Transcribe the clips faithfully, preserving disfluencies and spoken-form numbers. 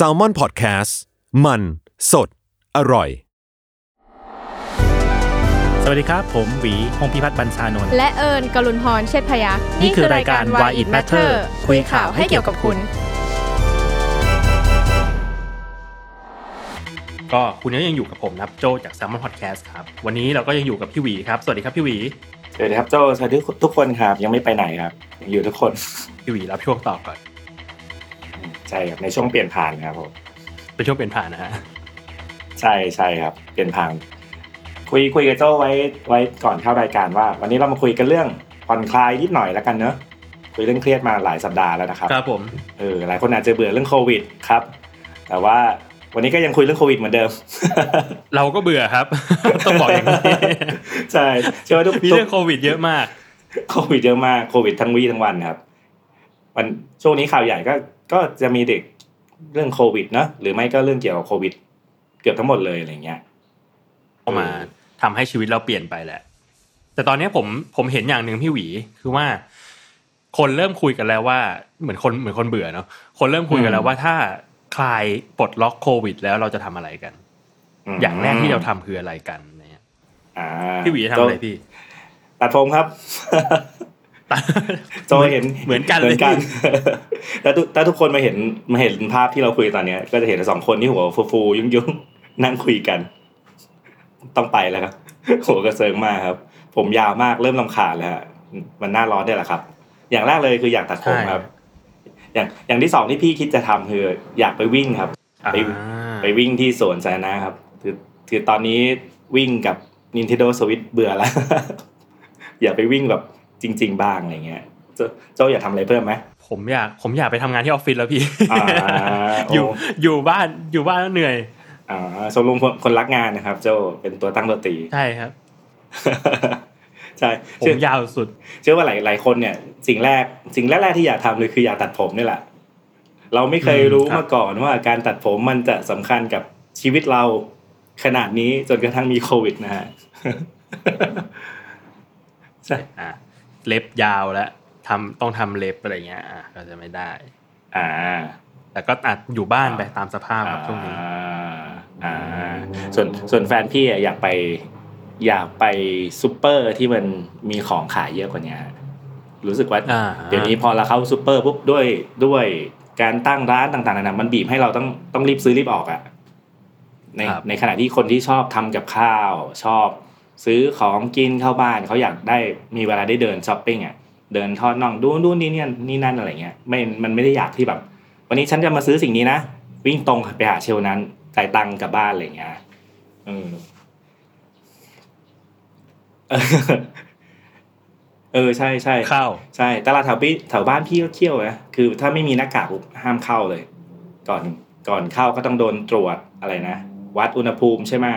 Salmon Podcast มันสดอร่อยสวัสดีครับผมหวีพงพิพัฒน์บรรชานนท์และเอิญกลุณพรเชษพยัคฆ์นี่คือรายการ Why It Matter คุยข่าวให้เกี่ยวกับคุณก็คุณยังอยู่กับผมนับโจจาก Salmon Podcast ครับวันนี้เราก็ยังอยู่กับพี่หวีครับสวัสดีครับพี่หวีสวัสดีครับโจสวัสดีทุกคนครับยังไม่ไปไหนครับอยู่ทุกคนพี่หวีรับช่วงต่อก่อนใช่ครับในช่วงเปลี่ยนผ่านครับผมเป็นช่วงเปลี่ยนผ่านนะฮะใช่ใช่ครับเปลี่ยนผ่านคุยคุยกับโจไว้ไว้ก่อนเข้ารายการว่าวันนี้เรามาคุยกันเรื่องผ่อนคลายนิดหน่อยแล้วกันเนอะคุยเรื่องเครียดมาหลายสัปดาห์แล้วนะครับครับผมเออหลายคนอาจจะเบื่อเรื่องโควิดครับแต่ว่าวันนี้ก็ยังคุยเรื่องโควิดเหมือนเดิมเราก็เบื่อครับต้องบอกอย่างนี้ใช่เชื่อว่าทุกมีเรื่องโควิดเยอะมากโควิดเยอะมากโควิดทั้งวี่ทั้งวันครับวันช่วงนี้ข่าวใหญ่ก็ก็จะมีเด็กเรื่องโควิดเนอะหรือไม่ก็เรื่องเกี่ยวกับโควิดเกือบทั้งหมดเลยอะไรเงี้ยเข้ามาทำให้ชีวิตเราเปลี่ยนไปแหละแต่ตอนนี้ผมผมเห็นอย่างหนึ่งพี่หวีคือว่าคนเริ่มคุยกันแล้วว่าเหมือนคนเหมือนคนเบื่อเนาะคนเริ่มคุยกันแล้วว่าถ้าคลายปลดล็อกโควิดแล้วเราจะทำอะไรกันอย่างแรกที่เราทำคืออะไรกันเนี่ยพี่หวีทำอะไรพี่ตัดผมครับโจเห็นเหมือนกันเลยแต่แต่ทุกคนมาเห็นมาเห็นภาพที่เราคุยตอนนี้ก็จะเห็นสองคนที่หัวฟูๆยุ่งๆนั่งคุยกันต้องไปแล้วครับหัวกระเซิงมากครับผมยาวมากเริ่มรำคาญแล้วมันน่าร้อนได้แหละครับอย่างแรกเลยคืออยากตัดผมครับอย่างอย่างที่สองที่พี่คิดจะทำคืออยากไปวิ่งครับไปไปวิ่งที่สวนสาธารณะครับคือคือตอนนี้วิ่งกับ Nintendo Switch เบื่อแล้วอยากไปวิ่งแบบจริงๆบ้างอะไรเงี้ยเจ้าอยากทำอะไรเพิ่มไหมผมอยากผมอยากไปทำงานที่ออฟฟิศแล้วพี่อยู่อยู่บ้านอยู่บ้านเหนื่อยอ๋อสมลุงคนรักงานนะครับเจ้าเป็นตัวตั้งตัวตีใช่ครับใช่ผมยาวสุดเชื่อว่าหลายหลายคนเนี่ยสิ่งแรกสิ่งแรกๆที่อยากทำเลยคืออยากตัดผมนี่แหละเราไม่เคยรู้มาก่อนว่าการตัดผมมันจะสำคัญกับชีวิตเราขนาดนี้จนกระทั่งมีโควิดนะฮะใช่อ่ะเล็บยาวแล้วทำต้องทำเล็บอะไรเงี้ยอ่ะก็จะไม่ได้อ่าแต่ก็อาจอยู่บ้านไปตามสภาพครับช่วงนี้อ่าส่วนส่วนแฟนพี่อยากไปอยากไปซุปเปอร์ที่มันมีของขายเยอะกว่านี้รู้สึกว่าเดี๋ยวนี้พอเราเข้าซุปเปอร์ปุ๊บด้วยด้วยการตั้งร้านต่างๆนานามันบีบให้เราต้องต้องรีบซื้อรีบออกอะในในขณะที่คนที่ชอบทำกับข้าวชอบซื้อของกินเข้าบ้านเขาอยากได้มีเวลาได้เดินช้อปปิ้งอ่ะเดินทอดน่องดูนู่นนี่นี่นี่นั่นอะไรเงี้ยไม่มันไม่ได้อยากที่แบบวันนี้ฉันจะมาซื้อสิ่งนี้นะวิ่งตรงไปหาเชลนั้นจ่ายตังค์กลับบ้านอะไรเงี้ยอืมเออใช่ใช่เข้าใช่ตลาดแถวพี่แถวบ้านพี่ก็เขี้ยวนะคือถ้าไม่มีหน้ากากห้ามเข้าเลยก่อนก่อนเข้าก็ต้องโดนตรวจอะไรนะวัดอุณหภูมิใช่ไหม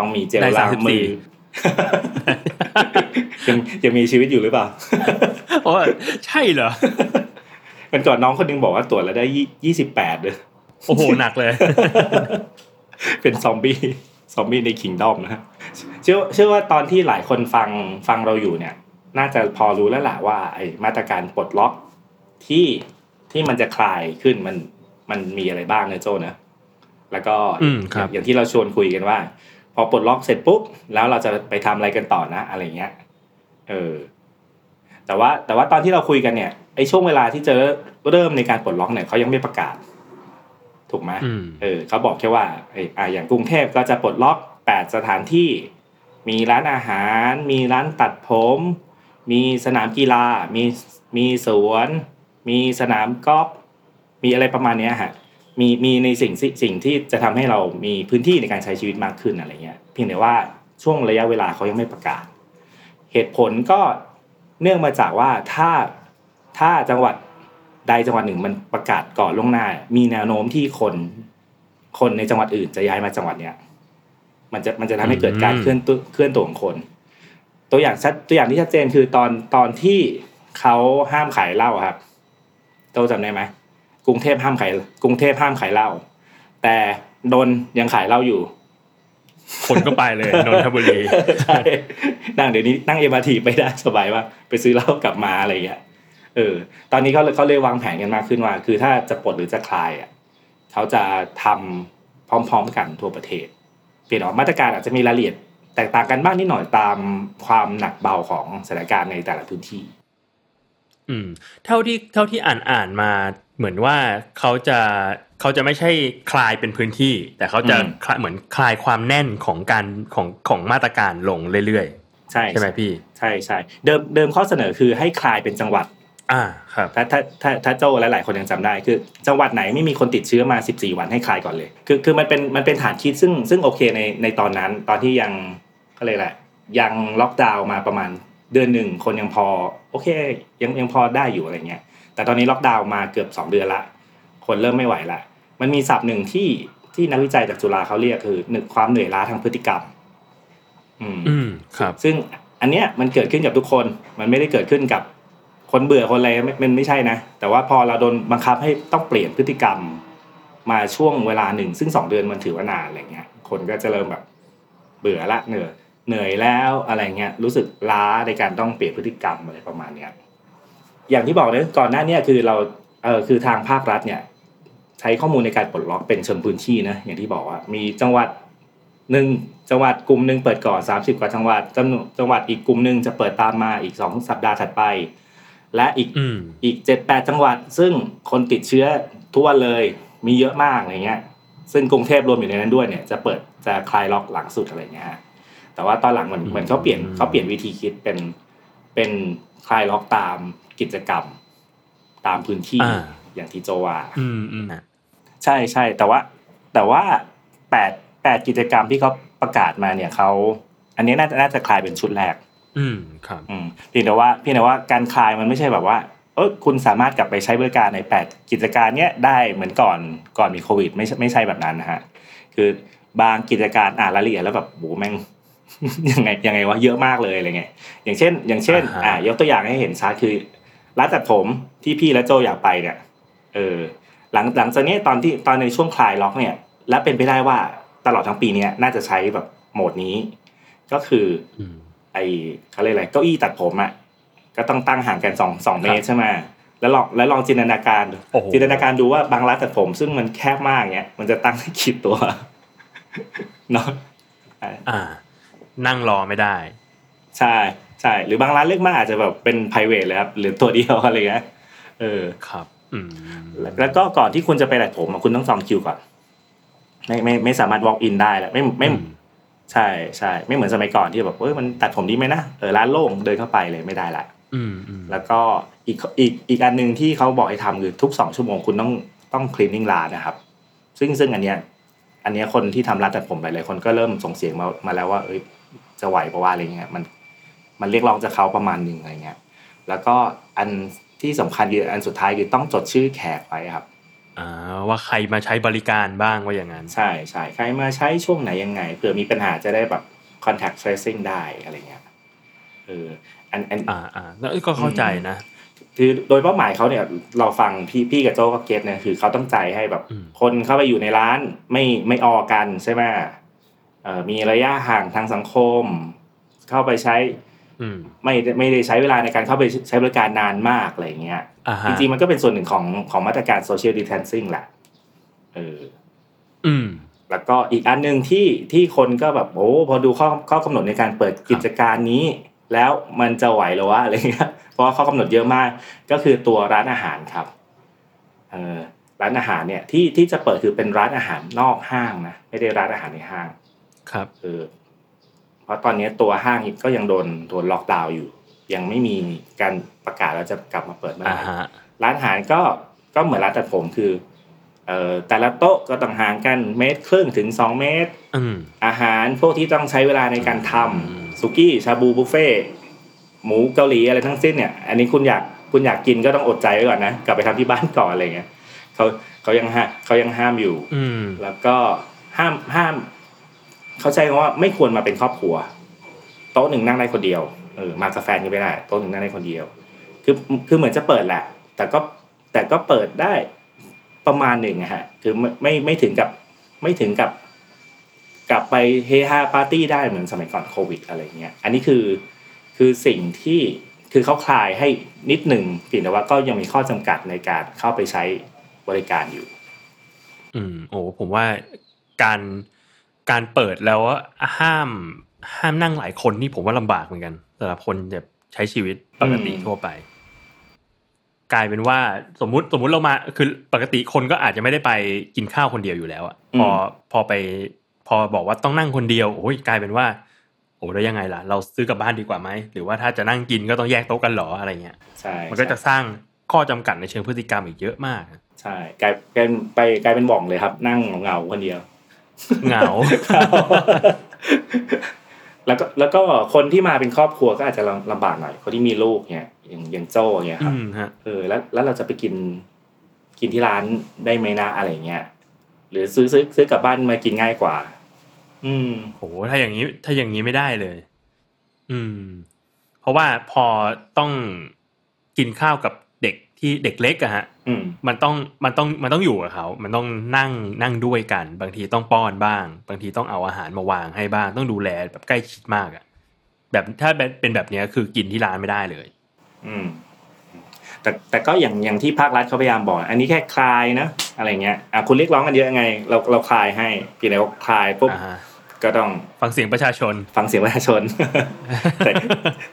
ต้องมีเจลล้างมือยังยังมีชีวิตอยู่หรือเปล่าโอ้ใช่เหรอมันก่อนน้องคนนึงบอกว่าตรวจแล้วได้ยี่สิบแปดเลยโอ้โหหนักเลยเป็นซอมบี้ซอมบี้ในคิงดอมนะเชื่อเชื่อว่าตอนที่หลายคนฟังฟังเราอยู่เนี่ยน่าจะพอรู้แล้วล่ะว่าไอ้มาตรการปลดล็อกที่ที่มันจะคลายขึ้นมันมันมีอะไรบ้างนะโจนะแล้วก็อย่างที่เราชวนคุยกันว่าพอปลดล็อกเสร็จปุ๊บแล้วเราจะไปทำอะไรกันต่อนะอะไรเงี้ยเออแต่ว่าแต่ว่าตอนที่เราคุยกันเนี่ยไอ้ช่วงเวลาที่เจอเริ่มในการปลดล็อกเนี่ยเขายังไม่ประกาศถูกไหมเออเขาบอกแค่ว่าไอ้อ่าอย่างกรุงเทพก็จะปลดล็อกแปดสถานที่มีร้านอาหารมีร้านตัดผมมีสนามกีฬามีมีสวนมีสนามกอล์ฟมีอะไรประมาณเนี้ยฮะมีมีในสิ่งสิ่งที่จะทำให้เรามีพื้นที่ในการใช้ชีวิตมากขึ้นอะไรเงี้ยเพียงแต่ว่าช่วงระยะเวลาเขายังไม่ประกาศเหตุผลก็เนื่องมาจากว่าถ้าถ้าจังหวัดใดจังหวัดหนึ่งมันประกาศก่อนล่วงหน้ามีแนวโน้มที่คนคนในจังหวัดอื่นจะย้ายมาจังหวัดเนี้ยมันจะมันจะทำให้เกิดการเคลื่อนตัวเคลื่อนตัวของคนตัวอย่างชัดตัวอย่างที่ชัดเจนคือตอนตอนที่เขาห้ามขายเหล้าครับโตจำได้ไหมกรุงเทพห้ามขายกรุงเทพห้ามขายเหล้าแต่นนท์ยังขายเหล้าอยู่คนก็ไปเลยนนทบุรีนั่งเดี๋ยวนี้นั่งเอ อาร์ ทีไปได้สบายว่าไปซื้อเหล้ากลับมาอะไรอย่างเงี้ย เออตอนนี้เขาเขาเลยวางแผนกันมากขึ้นว่าคือถ้าจะปลดหรือจะคลายอ่ะเขาจะทำพร้อมๆกันทั่วประเทศเปลี่ยนออกมาตรการอาจจะมีรายละเอียดแตกต่างกันบ้างนิดหน่อยตามความหนักเบาของสถานการณ์ในแต่ละพื้นที่อืมเท่าที่เท่าที่อ่านอ่านมาเหมือนว่าเขาจะเขาจะไม่ใช่คลายเป็นพื้นที่แต่เขาจะเหมือนคลายความแน่นของการของของมาตรการลงเรื่อยๆใช่ใช่ไหมพี่ใช่ใช่เดิมเดิมข้อเสนอคือให้คลายเป็นจังหวัดอ่าครับถ้าถ้าถ้าถ้าโจ้หลายๆคนยังจำได้คือจังหวัดไหนไม่มีคนติดเชื้อมาสิบสี่วันให้คลายก่อนเลยคือคือมันเป็นมันเป็นฐานคิดซึ่งซึ่งโอเคในในตอนนั้นตอนที่ยังก็เลยแหละยังล็อกดาวน์มาประมาณเดือนหนึ่งคนยังพอโอเคยังยังพอได้อยู่อะไรเงี้ยแต่ตอนนี้ล็อกดาวน์มาเกือบสองเดือนละคนเริ่มไม่ไหวละมันมีศัพท์หนึ่งที่ที่นักวิจัยจากจุฬาเขาเรียกคือหนึ่งความเหนื่อยล้าทางพฤติกรรมอืมอืมครับซึ่งอันเนี้ยมันเกิดขึ้นกับทุกคนมันไม่ได้เกิดขึ้นกับคนเบื่อคนอะไรมันไม่ใช่นะแต่ว่าพอเราโดนบังคับให้ต้องเปลี่ยนพฤติกรรมมาช่วงเวลาหนึ่งซึ่งสองเดือนมันถือว่านานอะไรเงี้ยคนก็จะเริ่มแบบเบื่อละเหนื่อยเหนื่อยแล้วอะไรเงี้ยรู้สึกล้าในการต้องเปลี่ยนพฤติกรรมอะไรประมาณเนี้ยอย่างที่บอกนะก่อนหน้านี้คือเราเออคือทางภาครัฐเนี่ยใช้ข้อมูลในการปลดล็อกเป็นเชิงพื้นที่นะอย่างที่บอกว่ามีจังหวัดหนึ่งจังหวัดกลุ่มหนึ่งเปิดก่อนสามสิบกว่าจังหวัดจำนวนจังหวัดอีกกลุ่มหนึ่งจะเปิดตามมาอีกสองสัปดาห์ถัดไปและอีกอีกเจ็ดแปดจังหวัดซึ่งคนติดเชื้อทั่วเลยมีเยอะมากอะไรเงี้ยซึ่งกรุงเทพรวมอยู่ในนั้นด้วยเนี่ยจะเปิดจะคลายล็อกหลังสุดอะไรเงี้ยแต่ว่าตอนหลังเหมือนเหมือนเขาเปลี่ยนเขาเปลี่ยนวิธีคิดเป็นเป็นคลายล็อกตามกิจกรรมตามพื้นที่ อ, อย่างที่โจว่าใช่ใช่แต่ว่าแต่ว่าแปดแปดกิจกรรมที่เขาประกาศมาเนี่ยเขาอันนี้น่าจะน่าจะคลายเป็นชุดแรกอืมครับอืมพี่แต่ว่าพี่แต่ว่าการคลายมันไม่ใช่แบบว่าเออคุณสามารถกลับไปใช้บริการในแปดกิจการเนี้ยได้เหมือนก่อนก่อนมีโควิดไม่ใช่ไม่ใช่แบบนั้นนะฮะคือบางกิจการอ่านรายละเอียดแล้วแบบโหแม่งยังไงยังไงวะเยอะมากเลยอะไรเงี้ยอย่างเช่นอย่างเช่นอ่ายกตัวอย่างให้เห็นชัดคือร้านตัดผมที่พี่และโจอยากไปเนี่ยเออหลังหลังจากนี้ตอนที่ตอนในช่วงคลายล็อกเนี่ยและเป็นไปได้ว่าตลอดทั้งปีเนี้ยน่าจะใช้แบบโหมดนี้ก็คือไอ้เขาเรียกอะไรเก้าอี้ตัดผมอ่ะก็ต้องตั้งห่างกันสอง สองเมตรใช่มั้ยแล้วลองแล้วลองจินตนาการจินตนาการดูว่าบางร้านตัดผมซึ่งมันแคบมากเงี้ยมันจะตั้งได้กี่ตัวเนาะอ่านั่งรอไม่ได้ใช่ใช่หรือบางร้านเล็กมากอาจจะแบบเป็น private เลยครับหรือตัวเดียวอะไรเงี้ยเออครับอืมแล้วก็ก่อนที่คุณจะไปตัดผมคุณต้องจองคิวก่อนไม่ไม่ไม่สามารถ walk in ได้แล้วไม่ไม่ใช่ใช่ไม่เหมือนสมัยก่อนที่แบบเอ้ยมันตัดผมดีไหมนะเออร้านโล่งเดินเข้าไปเลยไม่ได้ละอืมแล้วก็อีกอีกอีกอันนึงที่เขาบอกให้ทำคือทุกสองชั่วโมงคุณต้องต้อง cleaning ร้านนะครับซึ่งซึ่งอันเนี้ยอันเนี้ยคนที่ทำร้านตัดผมหลายๆคนก็เริ่มส่งเสียงมามาแล้วว่าเอ้ยจะไหวป่าวว่าอะไรเงี้ยมันมันเรียกร้องจากเขาประมาณนึงอะไรเงี้ยแล้วก็อันที่สำคัญคืออันสุดท้ายคือต้องจดชื่อแขกไว้ครับอ่าว่าใครมาใช้บริการบ้างว่าอย่างนั้นใช่ใช่ใครมาใช้ช่วงไหนยังไงเผื่อมีปัญหาจะได้แบบ contact tracing ได้อะไรเงี้ยเอออันอันอ่าอ่าแล้วก็เข้าใจนะคือโดยเป้าหมายเขาเนี่ยเราฟังพี่พี่กับโจ้ก็เก็ตเนี่ยคือเขาต้องใจให้แบบคนเข้าไปอยู่ในร้านไม่ไม่ออกันใช่ไหมเอ่อมีระยะห่างทางสังคมเข้าไปใช้ไม่ไม่ได้ใช้เวลาในการเข้าไปใช้บริการนานมากอะไรเงี้ยจริงๆมันก็เป็นส่วนหนึ่งของของมาตรการ social distancing แหละเอออืมแล้วก็อีกอันนึงที่ที่คนก็แบบโอ้พอดูข้อข้อกำหนดในการเปิดกิจการนี้แล้วมันจะไหวหรือวะอะไรเงี้ยเพราะข้อกำหนดเยอะมากก็คือตัวร้านอาหารครับเออร้านอาหารเนี่ยที่ที่จะเปิดคือเป็นร้านอาหารนอกห้างนะไม่ได้ร้านอาหารในห้างครับเออเพราะตอนนี้ตัวห้างก็ยังโดนโดนล็อกดาวน์อยู่ยังไม่มีการประกาศว่าจะกลับมาเปิดเมื่อไหร่ร้านอาหารก็ก็เหมือนร้านตัดผมคือเอ่อแต่ละโต๊ะก็ต้องห่างกันเมตรครึ่งถึงสองเมตรอืออาหารพวกที่ต้องใช้เวลาในการทำสุกี้ชาบูบุฟเฟ่หมูเกาหลีอะไรทั้งสิ้นเนี่ยอันนี้คุณอยากคุณอยากกินก็ต้องอดใจไว้ก่อนนะกลับไปทำที่บ้านก่อนอะไรเงี้ยเขาเขายังห้ามเขายังห้ามอยู่แล้วก็ห้ามห้ามเข้าใจว่าไม่ควรมาเป็นครอบครัวโต๊ะหนึ่งนั่งได้คนเดียวเออมากับแฟนก็ไม่ได้โต๊ะหนึ่งนั่งได้คนเดียวคือคือเหมือนจะเปิดแหละแต่ก็แต่ก็เปิดได้ประมาณหนึ่งฮะคือไม่ไม่ไม่ถึงกับไม่ถึงกับกลับไปเฮฮาปาร์ตี้ได้เหมือนสมัยก่อนโควิดอะไรเงี้ยอันนี้คือคือสิ่งที่ คือเขาคลายให้นิดหนึ่งเพียงแต่ว่าก็ยังมีข้อจำกัดในการเข้าไปใช้บริการอยู่อืมโอ้ผมว่าการการเปิดแล้วห้ามห้ามนั่งหลายคนนี่ผมว่าลำบากเหมือนกันสำหรับคนแบบใช้ชีวิตปกติทั่วไปกลายเป็นว่าสมมุติสมมุติเรามาคือปกติคนก็อาจจะไม่ได้ไปกินข้าวคนเดียวอยู่แล้วอ่ะพอพอไปพอบอกว่าต้องนั่งคนเดียวโอ้ยกลายเป็นว่าโอ้แล้วยังไงล่ะเราซื้อกลับบ้านดีกว่าไหมหรือว่าถ้าจะนั่งกินก็ต้องแยกโต๊ะกันหรออะไรเงี้ยใช่มันก็จะสร้างข้อจำกัดในเชิงพฤติกรรมอีกเยอะมากใช่กลายเป็นไปกลายเป็นบ่องเลยครับนั่งเหงาคนเดียวเหงา แล้วก็แล้วก็คนที่มาเป็นครอบครัวก็อาจจะลำบากหน่อยคนที่มีลูกเนี่ยอย่างอย่างโจ้เงี้ยครับเออแล้วแล้วเราจะไปกินกินที่ร้านได้ไหมนะอะไรเงี้ยหรือซื้อซื้อซื้อกลับบ้านมากินง่ายกว่าอืมโหถ้าอย่างนี้ถ้าอย่างนี้ไม่ได้เลยอืมเพราะว่าพอต้องกินข้าวกับเด็กที่เด็กเล็กอะฮะอืมมันต้องมันต้องมันต้องอยู่กับเขามันต้องนั่งนั่งด้วยกันบางทีต้องป้อนบ้างบางทีต้องเอาอาหารมาวางให้บ้างต้องดูแลแบบใกล้ชิดมากอะแบบถ้าเป็นแบบนี้คือกินที่ร้านไม่ได้เลยอืมแต่แต่ก็อย่างอย่างที่ภาครัฐเขาพยายามบอกอันนี้แค่คลายนะอะไรเงี้ยอ่ะคุณเรียกร้องกันเยอะยังไงเราเราคลายให้พี่นายกคลายปุ๊บก็ต้องฟังเสียงประชาชนฟังเสียงประชาชน แต่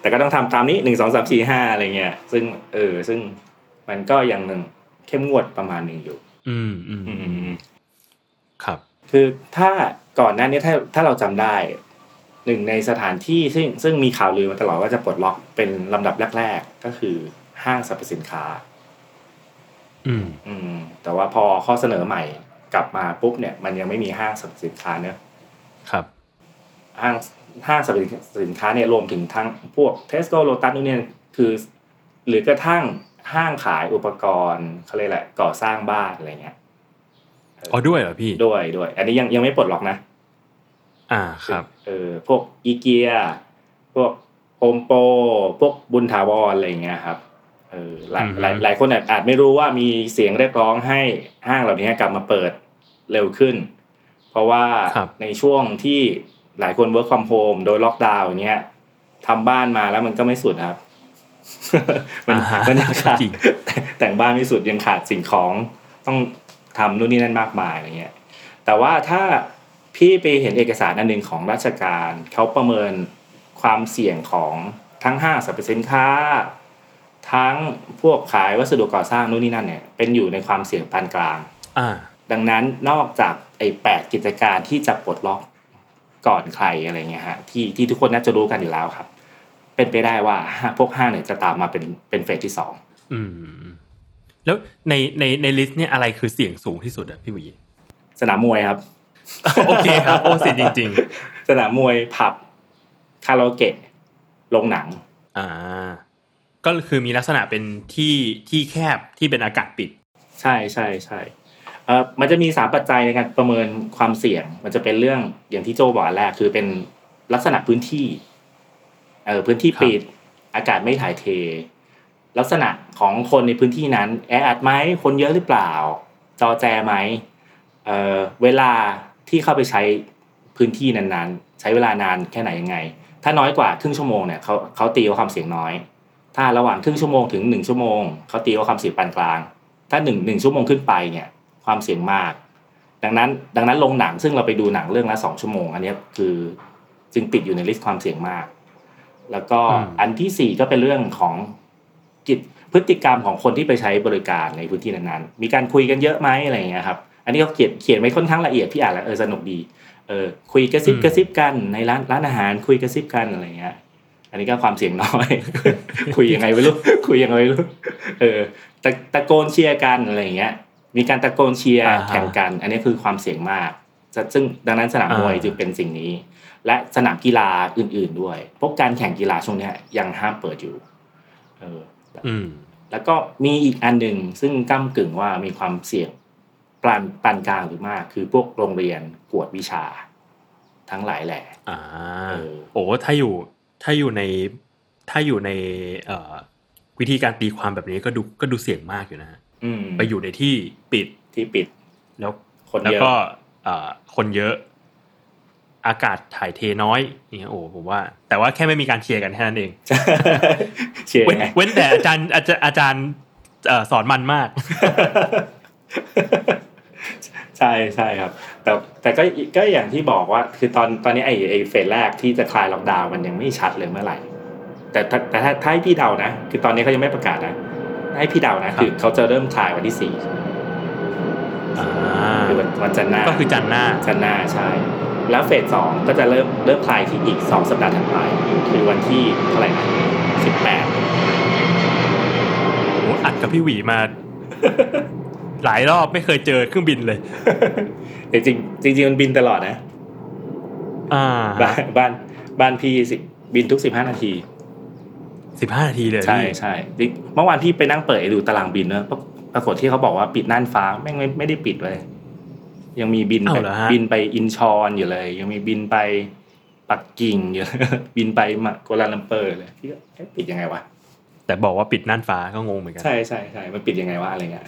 แต่ก็ต้องทำตามนี้หนึ่ง สอง สาม สี่ ห้าอะไรเงี้ยซึ่งเออซึ่งมันก็อย่างนึงเข้มงวดประมาณนึงอยู่อืมอืมอืมครับคือถ้าก่อนหน้านี้ถ้าถ้าเราจำได้หนึ่งในสถานที่ซึ่งซึ่งมีข่าวลือมาตลอดว่าจะปลดล็อกเป็นลำดับแรกๆก็คือห้างสรรพสินค้าอืมอืมแต่ว่าพอข้อเสนอใหม่กลับมาปุ๊บเนี่ยมันยังไม่มีห้างสรรพสินค้าเนอะครับห้างห้างสรรพสินค้าเนี่ยรวมถึงทั้งพวก Tesco Lotus นู่นเนี่ยคือหรือกระทั่งห้างขายอุปกรณ์เขาเรียกแหละก่อสร้างบ้านอะไรเงี้ยอ๋อด้วยเหรอพี่ด้วยด้วยอันนี้ยังยังไม่ปลดล็อกนะอ่าครับเออพวก IKEA พวก HomePro พวกบุญถาวรอะไรเงี้ยครับเออหลายหลายหลายคนอาจไม่รู้ว่ามีเสียงเรียกร้องให้ห้างเหล่านี้กลับมาเปิดเร็วขึ้นเพราะว่าในช่วงที่หลายคน work from home โดยล็อกดาวน์เงี้ยทำบ้านมาแล้วมันก็ไม่สุดครับ มันมันยังขาด แต่งบ้านไม่สุดยังขาดสิ่งของต้องทำนู่นนี่นั่นมากมายอะไรเงี้ยแต่ว่าถ้าพี่ไปเห็นเอกสารอันหนึ่งของราชการเขาประเมินความเสี่ยงของทั้งห้างสรรพสินค้าทั้งพวกขายวัสดุก่อสร้างนู่นนี่นั่นเนี่ยเป็นอยู่ในความเสี่ยงปานกลางอ่าดังนั้นนอกจากไอ้แปดกิจการที่จะปลดล็อกก่อนใครอะไรเงี้ยฮะที่ที่ทุกคนน่าจะรู้กันอยู่แล้วครับเป็นไปได้ว่าพวกห้างเนี่ยจะตามมาเป็นเป็นเฟสที่สองอืมแล้วในในในลิสต์เนี่ยอะไรคือเสี่ยงสูงที่สุดอ่ะพี่วีสนามมวยครับ โอเคครับโอ้เสี่ยงจริงๆสนามมวยผับคาราโอเกะโรงหนังอ่าก็คือมีลักษณะเป็นที่ที่แคบที่เป็นอากาศปิดใช่ใช่ใช่เอ่อมันจะมีสามปัจจัยในการประเมินความเสี่ยงมันจะเป็นเรื่องอย่างที่โจบอกแรกคือเป็นลักษณะพื้นที่เอ่อพื้นที่ปิดอากาศไม่ถ่ายเทลักษณะของคนในพื้นที่นั้นแออัดไหมคนเยอะหรือเปล่าจอแจไหมเอ่อเวลาที่เข้าไปใช้พื้นที่นั้นๆใช้เวลานานแค่ไหนยังไงถ้าน้อยกว่าครึ่งชั่วโมงเนี่ยเขาเขาตีว่าความเสี่ยงน้อยถ้าระหว่างครึ่งชั่วโมงถึงหนึ่งชั่วโมงเขาตีว่าความเสี่ยงปานกลางถ้าหนึ่ง หนึ่งชั่วโมงขึ้นไปเนี่ยความเสี่ยงมากดังนั้นดังนั้นโรงหนังซึ่งเราไปดูหนังเรื่องละสองชั่วโมงอันนี้คือจึงติดอยู่ในลิสต์ความเสี่ยงมากแล้วก็อันที่สี่ก็เป็นเรื่องของจิตพฤติกรรมของคนที่ไปใช้บริการในพื้นที่นั้นๆมีการคุยกันเยอะไหมอะไรอย่างเงี้ยครับอันนี้เขาเขียนเขียนไว้ค่อนข้างละเอียดพี่อ่านแล้วเออสนุกดีเออคุยกระซิบกระซิบกันในร้านร้านอาหารคุยกระซิบกันอะไรอย่างเงี้ยอันนี้ก็ความเสี่ยงน้อย คุยยังไงไม่รู้ คุยยังไงไม่รู้เออตะตะโกนเชียร์กันอะไรอย่างเงี้ยมีการตะโกนเชียร์แข่งกันอันนี้คือความเสี่ยงมากซึ่งดังนั้นสนามมวยจึงเป็นสิ่งนี้และสนามกีฬาอื่นๆด้วยพวกการแข่งกีฬาช่วงนี้ยังห้ามเปิดอยู่เอออืมแล้วก็มีอีกอันหนึ่งซึ่งก้ำกึ่งว่ามีความเสี่ยงปานปานกลางหรือมากคือพวกโรงเรียนกวดวิชาทั้งหลายแหละอ่าเออโอ้ถ้าอยู่ถ้าอยู่ในถ้าอยู่ในเอ่อวิธีการตีความแบบนี้ก็ดูก็ดูเสี่ยงมากอยู่นะฮะไปอยู่ในที่ปิดที่ปิดแล้วแล้วก็คนเยอะ อากาศถ่ายเทน้อยนี่โอ้ผมว่าแต่ว่าแค่ไม่มีการเชียร์กันแค่นั้นเองเชียร์เว้นแต่อาจารย์อาจารย์สอนมันมากใช่ใช่ครับแต่แต่ก็ก็อย่างที่บอกว่าคือตอนตอนนี้ไอ้ไอ้เฟสแรกที่จะคลายล็อกดาวน์มันยังไม่ชัดเลยเมื่อไหร่แต่แต่ถ้าถ้าให้พี่เดานะคือตอนนี้เขายังไม่ประกาศนะให้พี่เดานะคือเขาจะเริ่มคลายวันที่สี่อ่าคือวันจันทร์หน้าก็คือจันทร์หน้าจันทร์หน้าใช่แล้วเฟสสองก็จะเริ่มเริ่มคลายที่อีกสองสัปดาห์ถัดไปคือวันที่เท่าไหร่นะสิบแปดโอ้อัดกับพี่หวีมาหลายรอบไม่เคยเจอเครื่องบินเลยจริงจริงจริงมันบินตลอดนะอ่าบ้านบ้านพี่สิบินทุกสิบห้านาทีสิบห้านาทีเลยใช่ใช่เมื่อวานพี่ไปนั่งเปิดดูตารางบินนะปรากฏที่เขาบอกว่าปิดน่านฟ้าแม่งไม่ไม่ได้ปิดเลยยังมีบินไปบินไปอินชอนอยู่เลยยังมีบินไปปักกิ่งอยู่บินไปกัวลาลัมเปอร์เลยพี่ก็ปิดยังไงวะแต่บอกว่าปิดน่านฟ้าก็งงเหมือนกันใช่ใช่ใช่มันปิดยังไงวะอะไรเงี้ย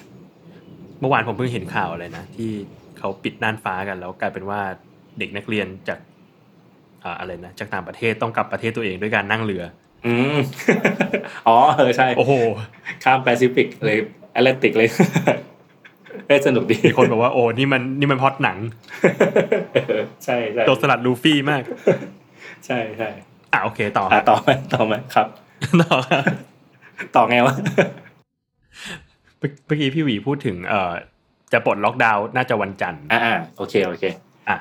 เมื่อวานผมเพิ่งเห็นข่าวอะไรนะที่เขาปิดน่านฟ้ากันแล้วกลายเป็นว่าเด็กนักเรียนจากอ่าอะไรนะจากต่างประเทศต้องกลับประเทศตัวเองด้วยการนั่งเรืออืมอ๋อเออใช่โอ้โหข้ามแปซิฟิกเลยแอตแลนติกเลยเอ้ยสนุกดีมีคนบอกว่าโอ้นี่มันนี่มันพล็อตหนังใช่ๆตัวสลัดลูฟี่มากใช่ๆอ่ะโอเคต่ออ่ะต่อมั้ยต่อมั้ยครับต่อต่อไงวะเมื่อกี้พี่หวีพูดถึงเอ่อจะปลดล็อกดาวน์น่าจะวันจันทร์อ่าๆโอเคโอเคอ่ะ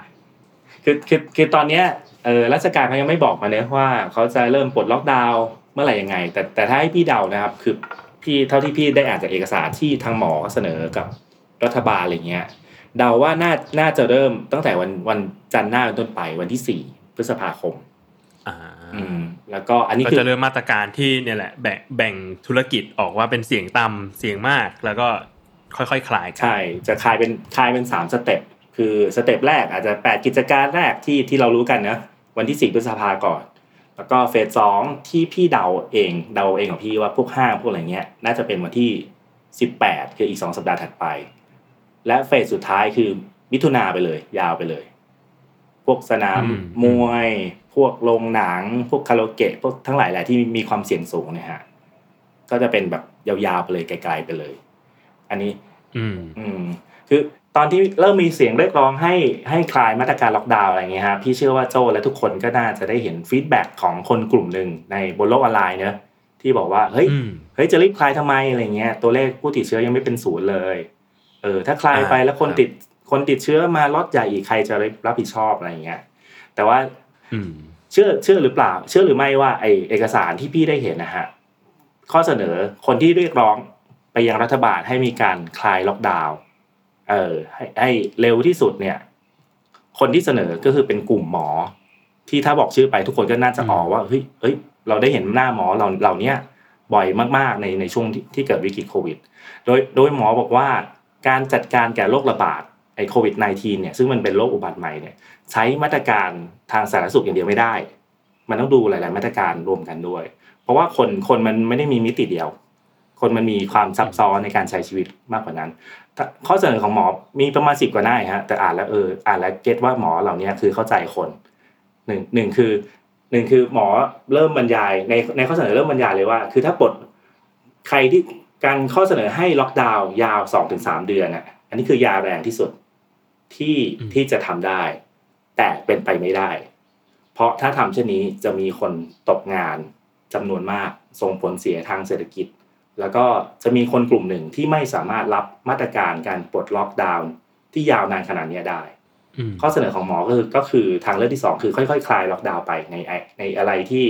คือคือคือตอนเนี้ยเออราชการเขายังไม่บอกมาเนี่ยว่าเขาจะเริ่มปลดล็อกดาวน์เมื่อไหร่ยังไงแต่แต่ถ้าให้พี่เดานะครับคือพี่เท่าที่พี่ได้อ่านจากเอกสารที่ทางหมอเสนอกับรัฐบาลอะไรเงี้ยเดาว่าน่าน่าจะเริ่มตั้งแต่วันวันจันทร์หน้าเป็นต้นไปวันที่สี่พฤษภาคมอ่าอืมแล้วก็อันนี้ก็จะเริ่มมาตรการที่เนี่ยแหละแบ่งแบ่งธุรกิจออกว่าเป็นเสี่ยงต่ำเสี่ยงมากแล้วก็ค่อยๆคลายใช่จะคลายเป็นคลายเป็นสามสเต็ปคือสเต็ปแรกอาจจะแปดกิจการแรกที่ที่เรารู้กันนะวันที่สี่พฤษภาคมก่อนแล้วก็เฟสสองที่พี่เดาเองเดาเองของพี่ว่าพวกห้างพวกอะไรเงี้ยน่าจะเป็นวันที่สิบแปดคืออีกสองสัปดาห์ถัดไปและเฟสสุดท้ายคือมิถุนาไปเลยยาวไปเลยพวกสนามมวยพวกโรงหนังพวกคาราโอเกะพวกทั้งหลายแหละที่มีความเสี่ยงสูงเนี่ยฮะก็จะเป็นแบบยาวๆไปเลยไกลๆไปเลยอันนี้อืมอืมคือตอนที่เริ่มมีเสียงเรียกร้องให้ให้คลายมาตรการล็อกดาวน์อะไรอย่างเงี้ยฮะพี่เชื่อว่าโจและทุกคนก็น่าจะได้เห็นฟีดแบ็กของคนกลุ่มหนึ่งในบนโลกออนไลน์เนอะที่บอกว่าเฮ้ยเฮ้ยจะรีบคลายทำไมอะไรเงี้ยตัวเลขผู้ติดเชื้อยังไม่เป็นศูนย์เลยเออถ้าคลายไปแล้วคนติดคนติดเชื้อมาล็อตใหญ่อีกใครจะรับผิดชอบอะไรเงี้ยแต่ว่าเชื่อเชื่อหรือเปล่าเชื่อหรือไม่ว่าไอเอกสารที่พี่ได้เห็นนะฮะข้อเสนอคนที่เรียกร้องไปยังรัฐบาลให้มีการคลายล็อกดาวน์เออให้ให้เร็วที่สุดเนี่ยคนที่เสนอก็คือเป็นกลุ่มหมอที่ถ้าบอกชื่อไปทุกคนก็น่าจะอ๋อว่าเฮ้ยเอ้ยเราได้เห็นหน้าหมอเราเหล่านี้บ่อยมากๆในในช่วงที่เกิดวิกฤตโควิดโดยโดยหมอบอกว่าการจัดการแก่โรคระบาดไอ้โควิด สิบเก้า เนี่ยซึ่งมันเป็นโรคอุบัติใหม่เนี่ยใช้มาตรการทางสาธารณสุขอย่างเดียวไม่ได้มันต้องดูหลายๆมาตรการรวมกันด้วยเพราะว่าคนคนมันไม่ได้มีมิติเดียวคนมันมีความซับซ้อนในการใช้ชีวิตมากกว่านั้นข้อเสนอของหมอมีประมาณสิบกว่าหน้าฮะแต่อ่านแล้วเอออ่านแล้วเก็ตว่าหมอเหล่านี้คือเข้าใจคนหนึ่งคือหนึ่งคือหมอเริ่มบรรยายในในข้อเสนอเริ่มบรรยายเลยว่าคือถ้าปลดใครที่การข้อเสนอให้ล็อกดาวน์ยาว สองถึงสาม เดือนน่ะอันนี้คือยาแรงที่สุดที่ที่จะทำได้แต่เป็นไปไม่ได้เพราะถ้าทำเช่นนี้จะมีคนตกงานจำนวนมากส่งผลเสียทางเศรษฐกิจแล้วก็จะมีคนกลุ่มหนึ่งที่ไม่สามารถรับมาตรการการปลดล็อกดาวน์ที่ยาวนานขนาดนี้ได้ข้อเสนอของหมอก็คือก็คือทางเลือกที่สองคือค่อยๆ ค, คลายล็อกดาวน์ไปในในอะไรที่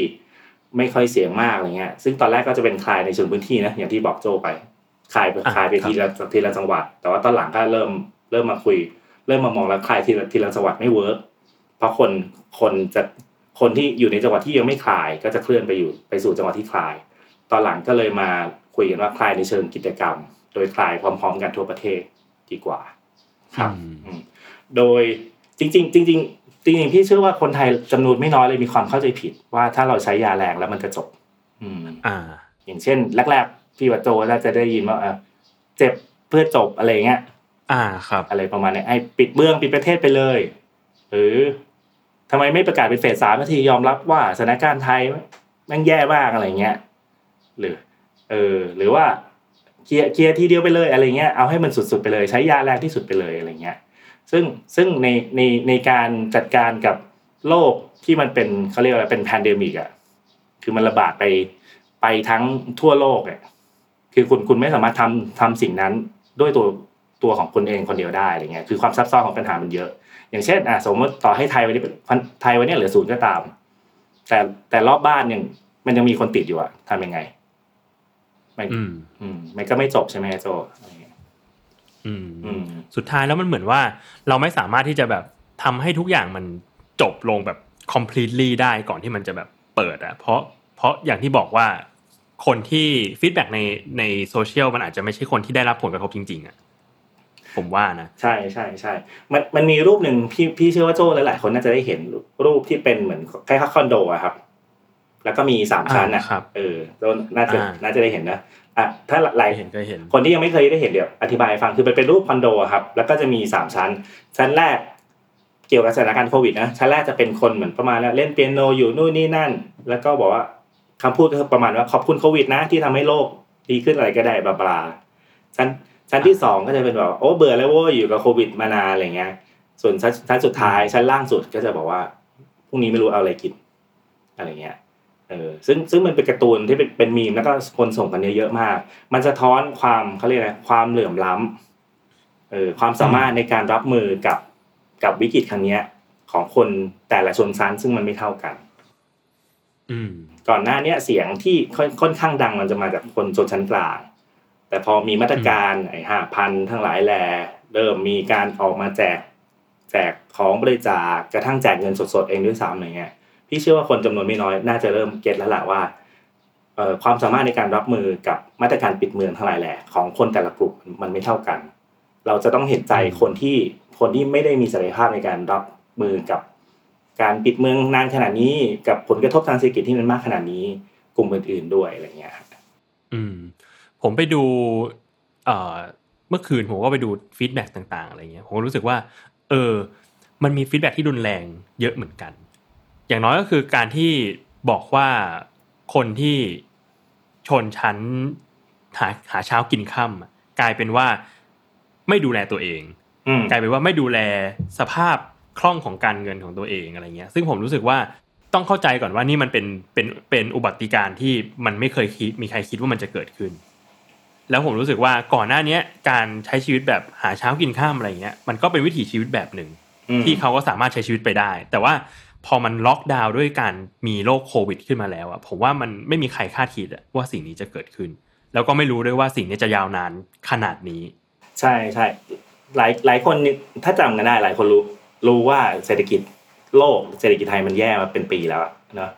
ไม่ค่อยเสี่ยงมากอะไรเงี้ยซึ่งตอนแรกก็จะเป็นคลายในส่วนพื้นที่นะอย่างที่บอกโจไปคลายไปคลายไปทีละทีละจังหวัดแต่ว่าตอนหลังก็เริ่มเริ่มมาคุยเริ่มมามองแล้วคลายทีละทีละจังหวัดไม่เวิร์กเพราะคนคนจะคนที่อยู่ในจังหวัดที่ยังไม่คลายก็จะเคลื่อนไปอยู่ไปสู่จังหวัดที่คลายตอนหลังก็เลยมาคุยกันว่าคลายในเชิงกิจกรรมโดยคลายพร้อมๆกันทั่วประเทศดีกว่าครับโดยจริงๆจริงๆจริงๆพี่เชื่อว่าคนไทยจำนวนไม่น้อยเลยมีความเข้าใจผิดว่าถ้าเราใช้ยาแรงแล้วมันจะจบอ่าอย่างเช่นแรกๆพี่วัตโจน่าจะได้ยินว่าเจ็บเพื่อจบอะไรเงี้ยอ่าครับอะไรประมาณนี้ไอ้ปิดเบื้องปิดประเทศไปเลยหรือ ทำไมไม่ประกาศเป็นเฟสสามนาทียอมรับว่าสถานการณ์ไทยแม่งแย่มากอะไรเงี้ยหรือเออหรือว่าเคลียร์เคลียร์ทีเดียวไปเลยอะไรเงี้ยเอาให้มันสุดๆไปเลยใช้ยาแรงที่สุดไปเลยอะไรเงี้ยซึ่งซึ่งในในในการจัดการกับโรคที่มันเป็นเขาเรียกอะไรเป็นแพนเดมิกอ่ะคือมันระบาดไปไปทั้งทั่วโลกอ่ะคือคุณคุณไม่สามารถทำทำสิ่งนั้นด้วยตัวตัวของคุณเองคนเดียวได้อะไรเงี้ยคือความซับซ้อนของปัญหามันเยอะอย่างเช่นอ่ะสมมติต่อให้ไทยวันนี้ไทยวันนี้เหลือศูนย์ก็ตามแต่แต่รอบบ้านยังมันยังมีคนติดอยู่อ่ะทำยังไงมันอืมมันก็ไม่จบใช่ไหมโจอะไรเงี้ยอืมอืมสุดท้ายแล้วมันเหมือนว่าเราไม่สามารถที่จะแบบทำให้ทุกอย่างมันจบลงแบบ completely ได้ก่อนที่มันจะแบบเปิดอ่ะเพราะเพราะอย่างที่บอกว่าคนที่ฟีดแบ็กในในโซเชียลมันอาจจะไม่ใช่คนที่ได้รับผลกระทบจริงๆอ่ะผมว่านะใช่ใช่ใช่มันมันมีรูปหนึ่งพี่พี่เชื่อว่าโจ้หลายๆคนน่าจะได้เห็นรูปที่เป็นเหมือนคล้ายๆคอนโดอะครับแล้วก็มีสามชั้นอ่ะเออโจ้น่าจะน่าจะได้เห็นนะอ่ะถ้าหลายคนที่ยังไม่เคยได้เห็นเดี๋ยวอธิบายฟังคือมันเป็นรูปคอนโดครับแล้วก็จะมีสามชั้นชั้นแรกเกี่ยวกับสถานการณ์โควิดนะชั้นแรกจะเป็นคนเหมือนประมาณเล่นเปียโนอยู่นู่นนี่นั่นแล้วก็บอกว่าคำพูดก็ประมาณว่าขอบคุณโควิดนะที่ทำให้โลกดีขึ้นอะไรก็ได้บลาบลาชั้นชั้นที่สองก็จะเป็นแบบโอ้เบื่อแล้วโว้ยอยู่กับโควิดมานานอะไรเงี้ยส่วนชั้นสุดท้ายชั้นล่างสุดก็จะบอกว่าพรุ่งนี้ไม่รู้เอาอะไรกินอะไรเงี้ยเออซึ่งซึ่งมันเป็นการ์ตูนที่เป็นเป็นมีมแล้วก็คนส่งกันเยอะๆมากมันสะท้อนความเขาเรียกอะไรความเหลื่อมล้ำเออความสามารถในการรับมือกับกับวิกฤตครั้งนี้ของคนแต่ละชนชั้นซึ่งมันไม่เท่ากันก่อนหน้านี้เสียงที่ค่อนข้างดังมันจะมาจากคนชนชั้นกลางแต่พอมีมาตรการไอ้ ห้าพัน ทั้งหลายแลเริ่มมีการออกมาแจกแจกของบริจาคกระทั่งแจกเงินสดๆเองด้วยซ้ำอะไรเงี้ยพี่เชื่อว่าคนจำนวนไม่น้อยน่าจะเริ่มเก็ทแล้วล่ะว่าเอ่อความสามารถในการรับมือกับมาตรการปิดเมืองทั้งหลายแลของคนแต่ละกลุ่มมันไม่เท่ากันเราจะต้องเห็นใจคนที่คนที่ไม่ได้มีศักยภาพในการรับมือกับการปิดเมืองนานขนาดนี้กับผลกระทบทางเศรษฐกิจที่มันมากขนาดนี้กลุ่มอื่นๆด้วยอะไรเงี้ยอืมผมไปดูเอ่อเมื่อคืนผมก็ไปดูฟีดแบ็กต่างๆอะไรเงี้ยผมรู้สึกว่าเออมันมีฟีดแบ็กที่รุนแรงเยอะเหมือนกันอย่างน้อยก็คือการที่บอกว่าคนที่ชนชั้นหาหาเช้ากินค่ำกลายเป็นว่าไม่ดูแลตัวเองกลายเป็นว่าไม่ดูแลสภาพคล่องของการเงินของตัวเองอะไรเงี้ยซึ่งผมรู้สึกว่าต้องเข้าใจก่อนว่านี่มันเป็นเป็นเป็นอุบัติการที่มันไม่เคยคิดมีใครคิดว่ามันจะเกิดขึ้นแล้วผมรู้สึกว่าก่อนหน้านี้การใช้ชีวิตแบบหาเช้ากินข้ามอะไรเงี้ยมันก็เป็นวิถีชีวิตแบบหนึ่งที่เขาก็สามารถใช้ชีวิตไปได้แต่ว่าพอมันล็อกดาวน์ด้วยการมีโรคโควิดขึ้นมาแล้วอะผมว่ามันไม่มีใครคาดคิดว่าสิ่งนี้จะเกิดขึ้นแล้วก็ไม่รู้ด้วยว่าสิ่งนี้จะยาวนานขนาดนี้ใช่ใช่หลายหลายคนถ้าจำกันได้หลายคนรู้รู้ว่าเศรษฐกิจโลกเศรษฐกิจไทยมันแย่มาเป็นปีแล้วเนาะ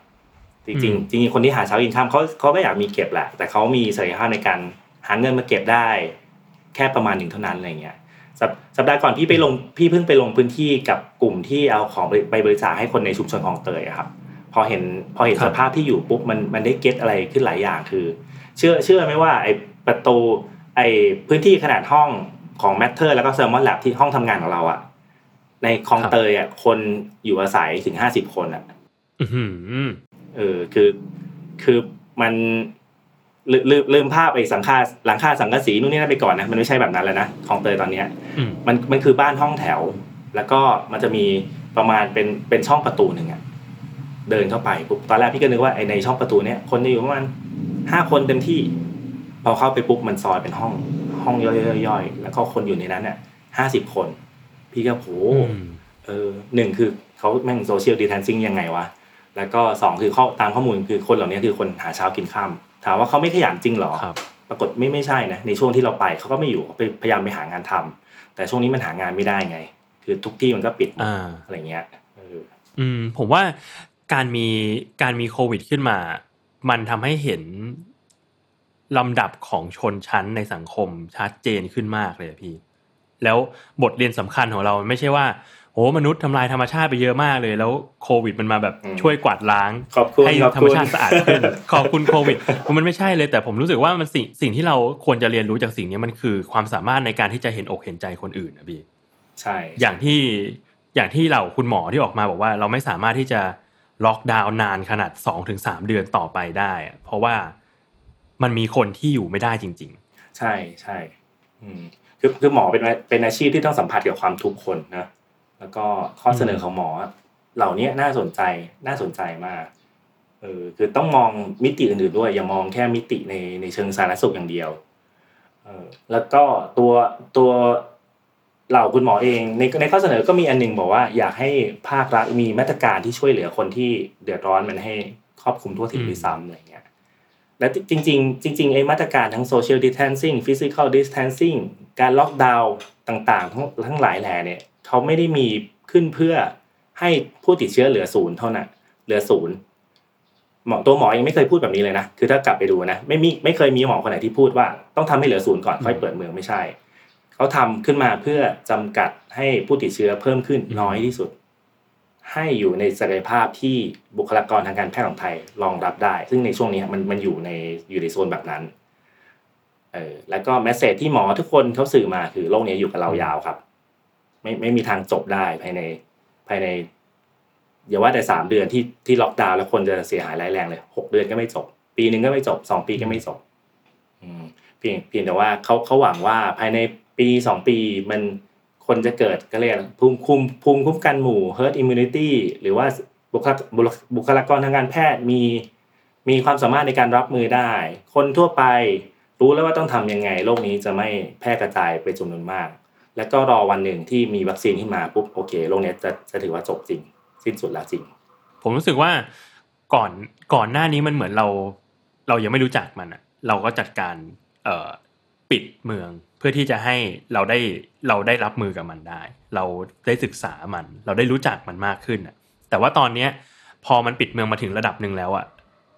จริงจริงจริงคนที่หาเช้ากินข้ามเขาเขาก็อยากมีเก็บแหละแต่เขามีศักยภาพในการหาเงินมาเก็บได้แค่ประมาณหนึ่งเท่านั้นอะไรเงี้ยสัปดาห์ก่อนพี่ไปลงพี่เพิ่งไปลงพื้นที่กับกลุ่มที่เอาของไปบริจาคให้คนในชุมชนคลองเตยครับพอเห็นพอเห็นสภาพที่อยู่ปุ๊บมันมันได้เก็ตอะไรขึ้นหลายอย่างคือเชื่อเชื่อไหมว่าไอประตูไอพื้นที่ขนาดห้องของแมทเทอร์แล้วก็เซอร์มอนแลบที่ห้องทำงานของเราอะในคลองเตยอ่ะคนอยู่อาศัยถึงห้าสิบคนอ่ะเออคือคือมันลืมลืมภาพไอ้สังฆาหลังคาสังกะสีนู่นนี่นั่นไปก่อนนะมันไม่ใช่แบบนั้นแล้วนะคลองเตยตอนเนี้ยมันมันคือบ้านห้องแถวแล้วก็มันจะมีประมาณเป็นเป็นช่องประตูนึงอ่ะเดินเข้าไปปุ๊บตอนแรกพี่ก็นึกว่าไอ้ในช่องประตูเนี้ยคนจะอยู่ประมาณห้าคนเต็มที่พอเข้าไปปุ๊บมันซอยเป็นห้องห้องย่อยๆแล้วก็คนอยู่ในนั้นน่ะห้าสิบคนพี่ก็โหเออหนึ่งคือเขาแม่งโซเชียลดิสแทนซิ่งยังไงวะแล้วก็สองคือข้อตามข้อมูลคือคนเหล่านี้คือคนหาเช้ากินค่ำถามว่าเขาไม่ขยันจริงหรอปรากฏไม่ไม่ใช่นะในช่วงที่เราไปเขาก็ไม่อยู่ไปพยายามไปหางานทำแต่ช่วงนี้มันหางานไม่ได้ไงคือทุกที่มันก็ปิด อ, อะไรเงี้ยเอออืมผมว่าการมีการมีโควิดขึ้นมามันทำให้เห็นลำดับของชนชั้นในสังคมชัดเจนขึ้นมากเลยพี่แล้วบทเรียนสำคัญของเราไม่ใช่ว่าโอ้มนุษย์ทำลายธรรมชาติไปเยอะมากเลยแล้วโควิดมันมาแบบช่วยกวาดล้างให้ธรรมชาติสะอาดขึ้น ขอบคุณโควิดมันไม่ใช่เลยแต่ผมรู้สึกว่ามันสิ่งสิ่งที่เราควรจะเรียนรู้จากสิ่งนี้มันคือความสามารถในการที่จะเห็นอกเห็นใจคนอื่นนะพี่ใช่อย่างที่ อย่างที่เราคุณหมอที่ออกมาบอกว่าเราไม่สามารถที่จะล็อกดาวน์นานขนาด สองถึงสาม เดือนต่อไปได้เพราะว่ามันมีคนที่อยู่ไม่ได้จริงๆใช่ๆอืมคือคือหมอเป็นเป็นอาชีพที่ต้องสัมผัสกับความทุกข์คนนะแล้วก็ข้อเสนอของหมอเหล่านี้น่าสนใจน่าสนใจมากเออคือต้องมองมิติอื่นๆด้วยอย่ามองแค่มิติในในเชิงสาธารณสุขอย่างเดียวเออแล้วก็ตัวตัวเหล่าคุณหมอเองในในข้อเสนอก็มีอันนึงบอกว่าอยากให้ภาครัฐมีมาตรการที่ช่วยเหลือคนที่เดือดร้อนมันให้ครอบคลุมทั่วถึงด้วยซ้ำอะไรเงี้ยและจริงๆจริงๆไอ้มาตรการทั้ง social distancing physical distancing การล็อกดาวน์ต่างๆทั้งทั้งหลายแหล่เนี่ยเขาไม่ได้มีขึ้นเพื่อให้ผู้ติดเชื้อเหลือศูนย์เท่านั้นเหลือศูนย์หมอตัวหมอเองไม่เคยพูดแบบนี้เลยนะคือถ้ากลับไปดูนะไม่มีไม่เคยมีหมอคนไหนที่พูดว่าต้องทำให้เหลือศูนย์ก่อนค่อยเปิดเมืองไม่ใช่เขาทำขึ้นมาเพื่อจำกัดให้ผู้ติดเชื้อเพิ่มขึ้นน้อยที่สุดให้อยู่ในศักยภาพที่บุคลากรทางการแพทย์ของไทยรองรับได้ซึ่งในช่วงนี้มันมันอยู่ในอยู่ในโซนแบบนั้นเออแล้วก็แมสเสจที่หมอทุกคนเขาสื่อมาคือโรคนี้อยู่กับเรายาวครับไม่ไม่มีทางจบได้ภายในภายในอย่าว่าแต่สามเดือนที่ที่ล็อกดาวน์แล้วคนจะเสียหายร้ายแรงเลยหกเดือนก็ไม่จบปีนึงก็ไม่จบสองปีก็ไม่จบอืมเพียงเพียงแต่ว่าเค้าเค้าหวังว่าภายในปีสองปีมันคนจะเกิดก็เรียกภูมิคุ้มภูมิคุ้มกันหมู่ herd immunity หรือว่าบุคลากรทางการแพทย์มีมีความสามารถในการรับมือได้คนทั่วไปรู้แล้วว่าต้องทำยังไงโรคนี้จะไม่แพร่กระจายไปจำนวนมากแล้วก็รอวันหนึ่งที่มีวัคซีนขึ้นมาปุ๊บโอเคโรคนี้จะจะถือว่าจบจริงสิ้นสุดแล้วจริงผมรู้สึกว่าก่อนก่อนหน้านี้มันเหมือนเราเรายังไม่รู้จักมันอ่ะเราก็จัดการเอ่อปิดเมืองเพื่อที่จะให้เราได้เราได้รับมือกับมันได้เราได้ศึกษามันเราได้รู้จักมันมากขึ้นอ่ะแต่ว่าตอนนี้พอมันปิดเมืองมาถึงระดับนึงแล้วอ่ะ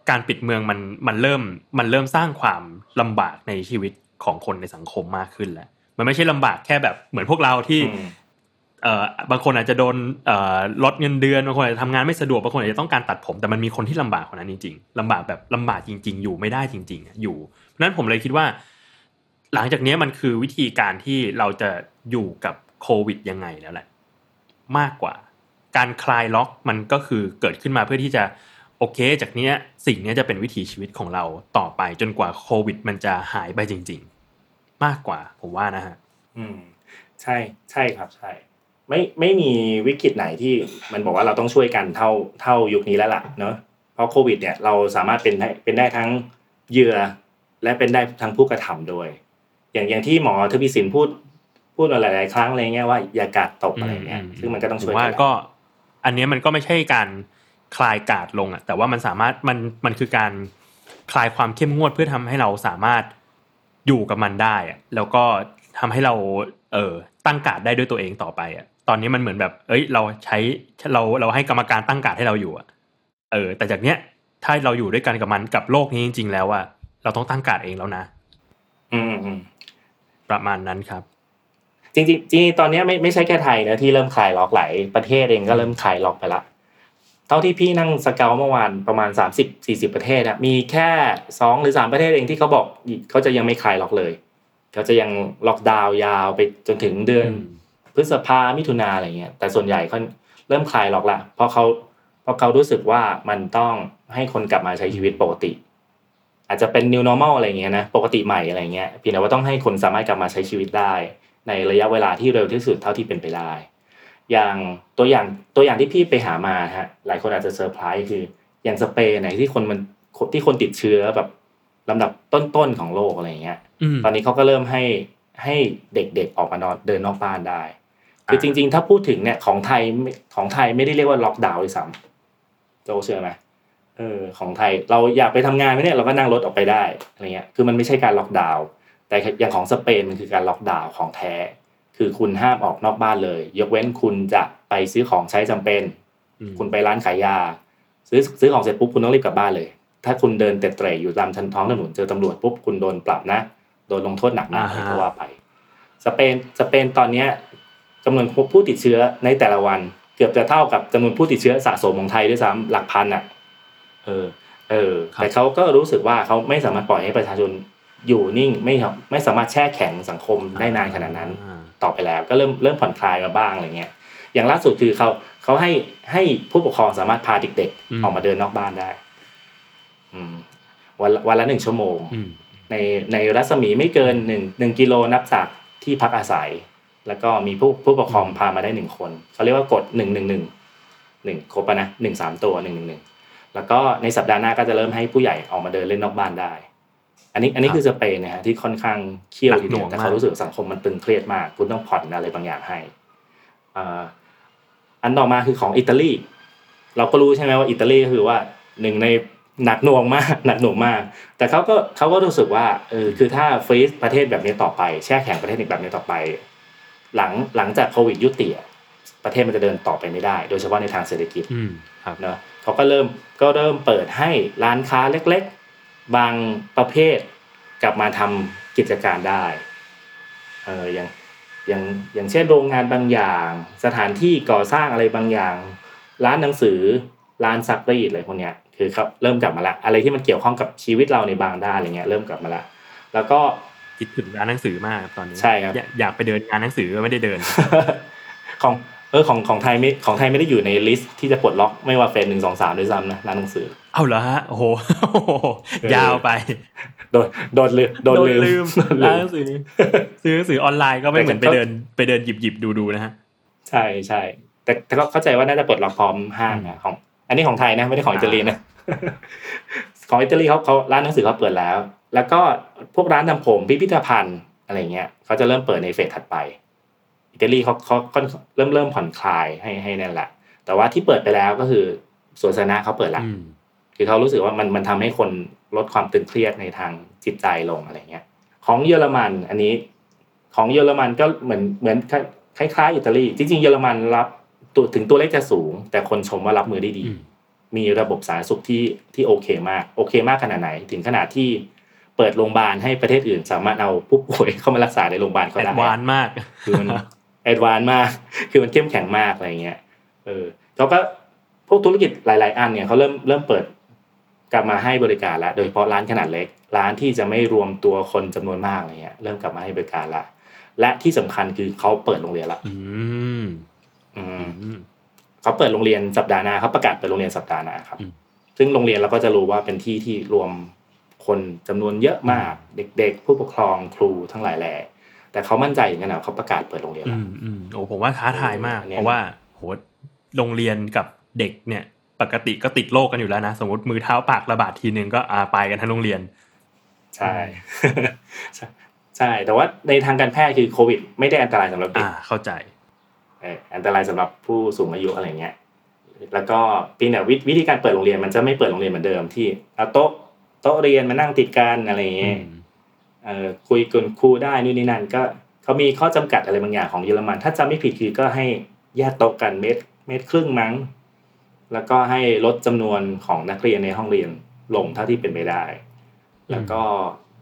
การปิดเมืองมันมันเริ่มมันเริ่มสร้างความลำบากในชีวิตของคนในสังคมมากขึ้นแล้วมันไม่ใช่ลำบากแค่แบบเหมือนพวกเราที่เอ่อบางคนอาจจะโดนเอ่อลดเงินเดือนบางคนอาจจะทำงานไม่สะดวกบางคนอาจจะต้องการตัดผมแต่มันมีคนที่ลำบากกว่านั้นจริงๆลำบากแบบลำบากจริงๆอยู่ไม่ได้จริงๆอยู่เพราะนั้นผมเลยคิดว่าหลังจากนี้มันคือวิธีการที่เราจะอยู่กับโควิดยังไงแล้วแหละมากกว่าการคลายล็อกมันก็คือเกิดขึ้นมาเพื่อที่จะโอเคจากนี้สิ่งนี้จะเป็นวิถีชีวิตของเราต่อไปจนกว่าโควิดมันจะหายไปจริงๆมากกว่าผมว่านะฮะอืมใช่ใช่ครับใช่ไม่ไม่มีวิกฤตไหนที่มันบอกว่าเราต้องช่วยกันเท่าเท่ายุคนี้แล้วล่ะเนาะเพราะโควิดเนี่ยเราสามารถเป็นได้เป็นได้ทั้งเหยื่อและเป็นได้ทั้งผู้กระทำโดยอย่างอย่างที่หมอทวีสินพูดพูดหลายๆครั้งอะไรเงี้ยว่าอย่ากาดตกอะไรเงี้ยซึ่งมันก็ต้องช่วยกันว่าก็อันนี้มันก็ไม่ใช่การคลายกาดลงอ่ะแต่ว่ามันสามารถมันมันคือการคลายความเข้มงวดเพื่อทำให้เราสามารถอยู่กับมันได้อ่ะแล้วก็ทำให้เราเออตั้งกาดได้ด้วยตัวเองต่อไปอ่ะตอนนี้มันเหมือนแบบเอ้ยเราใช้เราเราให้กรรมการตั้งกาดให้เราอยู่อ่ะเออแต่จากเนี้ยถ้าเราอยู่ด้วยกันกับมันกับโลกนี้จริงๆแล้วอ่ะเราต้องตั้งกาดเองแล้วนะอืมประมาณนั้นครับจริงๆจริงๆตอนนี้ไม่ไม่ใช่แค่ไทยนะที่เริ่มคลายล็อกหลายประเทศเองก็เริ่มคลายล็อกไปละเท่าที่พี่นั่งสเกลเมื่อวานประมาณสามสิบ สี่สิบประเทศอ่ะมีแค่สองหรือสามประเทศเองที่เขาบอกเขาจะยังไม่คลายล็อกเลยเขาจะยังล็อกดาวน์ยาวไปจนถึงเดือนพฤษภามิถุนาอะไรเงี้ยแต่ส่วนใหญ่เขาเริ่มคลายล็อกละเพราะเขาเพราะเขารู้สึกว่ามันต้องให้คนกลับมาใช้ชีวิตปกติอาจจะเป็น new normal อะไรเงี้ยนะปกติใหม่อะไรเงี้ยพี่นะว่าต้องให้คนสามารถกลับมาใช้ชีวิตได้ในระยะเวลาที่เร็วที่สุดเท่าที่เป็นไปได้อย่างตัวอย่างตัวอย่างที่พี่ไปหามาฮะหลายคนอาจจะเซอร์ไพรส์คืออย่างสเปนไหนที่คนมันที่คนติดเชื้อแบบลำดับต้นๆของโลกอะไรเงี้ยตอนนี้เขาก็เริ่มให้ให้เด็กๆออกมานอนเดินนอกบ้านได้คือจริงๆถ้าพูดถึงเนี่ยของไทยของไทยไม่ได้เรียกว่าล็อกดาวน์เลยซ้ำโจเชื่อไหมเออของไทยเราอยากไปทำงานไหมเนี่ยเราก็นั่งรถออกไปได้อะไรเงี้ยคือมันไม่ใช่การล็อกดาวน์แต่อย่างของสเปนมันคือการล็อกดาวน์ของแท้คือคุณห้ามออกนอกบ้านเลยยกเว้นคุณจะไปซื้อของใช้จำเป็นคุณไปร้านขายยาซื้อซื้อของเสร็จปุ๊บคุณต้องรีบกลับบ้านเลยถ้าคุณเดินเตะเตะอยู่ตามชั้นท้องถนนเจอตำรวจปุ๊บคุณโดนปรับนะโดนลงโทษหนักนะก็ว่าไปสเปนสเปนตอนนี้จำนวนผู้ติดเชื้อในแต่ละวันเกือบจะเท่ากับจำนวนผู้ติดเชื้อสะสมของไทยด้วยซ้ำหลักพันอ่ะเออเออแต่เขาก็รู้สึกว่าเขาไม่สามารถปล่อยให้ประชาชนอยู่นิ่งไม่ครับไม่สามารถแช่แข็งสังคมได้นานขนาดนั้นต่อไปแล้วก็เริ่มเริ่มผ่อนคลายมาบ้างอะไรเงี้ย อย่างล่าสุดคือเขาเขาให้ให้ผู้ปกครองสามารถพาเด็กๆออกมาเดินนอกบ้านได้วันวันละหนึ่งชั่วโมงในในรัศมีไม่เกินหนึ่ง หนึ่งกิโลนับจากที่พักอาศัยแล้วก็มีผู้ผู้ปกครองพามาได้หนึ่งคนเขาเรียกว่ากดหนึ่ง หนึ่ง หนึ่ง หนึ่งครบป่ะนะหนึ่ง สามตัวหนึ่ง หนึ่ง หนึ่งแล้วก็ในสัปดาห์หน้าก็จะเริ่มให้ผู้ใหญ่ออกมาเดินเล่นนอกบ้านได้อันนี้อันนี้คือสเปนนะฮะที่ค่อนข้างเครียดทีเดียวแต่เขารู้สึกสังคมมันตึงเครียดมากคุณต้องผ่อนอะไรบางอย่างให้อ่าอันต่อมาคือของอิตาลีเราก็รู้ใช่มั้ยว่าอิตาลีคือว่าหนึ่งในหนักหน่วงมากหนักหน่วงมากแต่เขาก็เขาก็รู้สึกว่าเออคือถ้าฟรีซประเทศแบบนี้ต่อไปแช่แข็งประเทศแบบนี้ต่อไปหลังหลังจากโควิดยุติประเทศมันจะเดินต่อไปไม่ได้โดยเฉพาะในทางเศรษฐกิจเนาะเขาก็เริ่มก็เริ่มเปิดให้ร้านค้าเล็กๆบางประเภทกลับมาทำกิจการได้เอออย่างอย่างอย่างเช่นโรงงานบางอย่างสถานที่ก่อสร้างอะไรบางอย่างร้านหนังสือร้านซักรีดอะไรพวกเนี้ยคือครับเริ่มกลับมาละอะไรที่มันเกี่ยวข้องกับชีวิตเราในบางด้านอะไรเงี้ยเริ่มกลับมาละแล้วก็คิดถึงร้านหนังสือมากตอนนี้ใช่ครับอยากไปเดินงานหนังสือก็ไม่ได้เดิน ของเออของของไทยไม่ของไทยไม่ได้อยู่ในลิสต์ที่จะปลดล็อกไม่ว่าเฟสหนึ่ง สอง สามด้วยซ้ำนะร้านหนังสือเอ้าเหรอฮะโอ้โห ยาวไปโดนโดนลืมโดนลืมร้านหนังสือซื้อหนังสือออนไลน์ก็ไม่เหมือนไปเดินไปเดินหยิบๆดูๆนะฮะใช่ๆแต่แต่ก็เข้าใจว่าน่าจะปลดล็อกพร้อมห้างนะของอันนี้ของไทยนะไม่ได้ของอิตาลีนะของอิตาลีเขาเขาร้านหนังสือเขาเปิดแล้วแล้วก็พวกร้านทำผมพิพิธภัณฑ์อะไรเงี้ยเขาจะเริ่มเปิดในเฟสถัดไปอิตาลีเขาเขาเริ่มเริ่มผ่อนคลายให้ให้นั่นแหละแต่ว่าที่เปิดไปแล้วก็คือสวนสาธารณะเขาเปิดละคือเขารู้สึกว่ามันมันทำให้คนลดความตึงเครียดในทางจิตใจลงอะไรเงี้ยของเยอรมันอันนี้ของเยอรมันก็เหมือนเหมือนคล้ายๆอิตาลีจริงๆเยอรมันรับถึงตัวเลขจะสูงแต่คนชมว่ารับมือได้ดีมีระบบสาธารณสุขที่ที่โอเคมากโอเคมากขนาดไหนถึงขนาดที่เปิดโรงพยาบาลให้ประเทศอื่นสามารถเอาผู้ป่วยเข้ามารักษาในโรงพยาบาลเขาได้แอดวานมากคือมันแอดวานมากคือมันเข้มแข็งมากอะไรเงี้ยเออแล้วก็พวกธุรกิจหลายๆอันเนี่ยเขาเริ่มเริ่มเปิดกลับมาให้บริการละโดยเฉพาะร้านขนาดเล็กร้านที่จะไม่รวมตัวคนจำนวนมากอะไรเงี้ยเริ่มกลับมาให้บริการละและที่สำคัญคือเขาเปิดโรงเรียนละเขาเปิดโรงเรียนสัปดาห์หน้าเขาประกาศเปิดโรงเรียนสัปดาห์หน้าครับซึ่งโรงเรียนเราก็จะรู้ว่าเป็นที่ที่รวมคนจำนวนเยอะมากเด็กๆผู้ปกครองครูทั้งหลายแหล่แต่เขามั่นใจอย่างนั้นเหรอเขาประกาศเปิดโรงเรียนแล้วอืมโอ้ผมว่าท้าทายมากเพราะว่าโหโรงเรียนกับเด็กเนี่ยปกติก็ติดโรคกันอยู่แล้วนะสมมติมือเท้าปากระบาดทีนึงก็อาไปกันทั้งโรงเรียนใช่ใช่แต่ว่าในทางการแพทย์คือโควิดไม่ได้อันตรายสำหรับเด็กเข้าใจอันตรายสำหรับผู้สูงอายุอะไรเงี้ยแล้วก็ปีเนี่ยวิธีการเปิดโรงเรียนมันจะไม่เปิดโรงเรียนเหมือนเดิมที่เอาโต๊ะโต๊ะเรียนมานั่งติดกันอะไรเงี้ยเอ่อคุยกับครูได้นู่นนี่นั่นก็เขามีข้อจำกัดอะไรบางอย่างของเยอรมันถ้าจำไม่ผิดคือก็ให้แยกโต๊ะกันเมตรเมตรครึ่งมั้งแล้วก็ให้ลดจำนวนของนักเรียนในห้องเรียนลงเท่าที่เป็นไปได้แล้วก็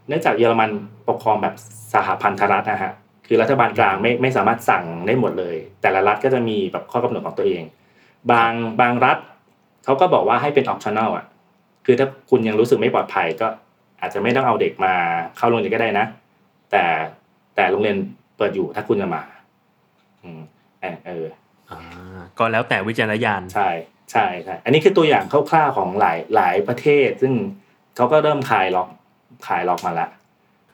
เนื่องจากเยอรมันปกครองแบบสหพันธรัฐนะฮะคือรัฐบาลกลางไม่ไม่สามารถสั่งได้หมดเลยแต่ละรัฐก็จะมีแบบข้อกำหนดของตัวเองบางบางรัฐเขาก็บอกว่าให้เป็น optional อ่ะคือถ้าคุณยังรู้สึกไม่ปลอดภัยก็อาจจะไม่ต้องเอาเด็กมาเข้าโรงเรียนก็ได้นะแต่แต่โรงเรียนเปิดอยู่ถ้าคุณจะมาอืมเอออ่าก็แล้วแต่วิจารณญาณใช่ใช่ใช่อันนี้คือตัวอย่างคร่าวๆของหลายหลายประเทศซึ่งเขาก็เริ่มคลายล็อกคลายล็อกมาละ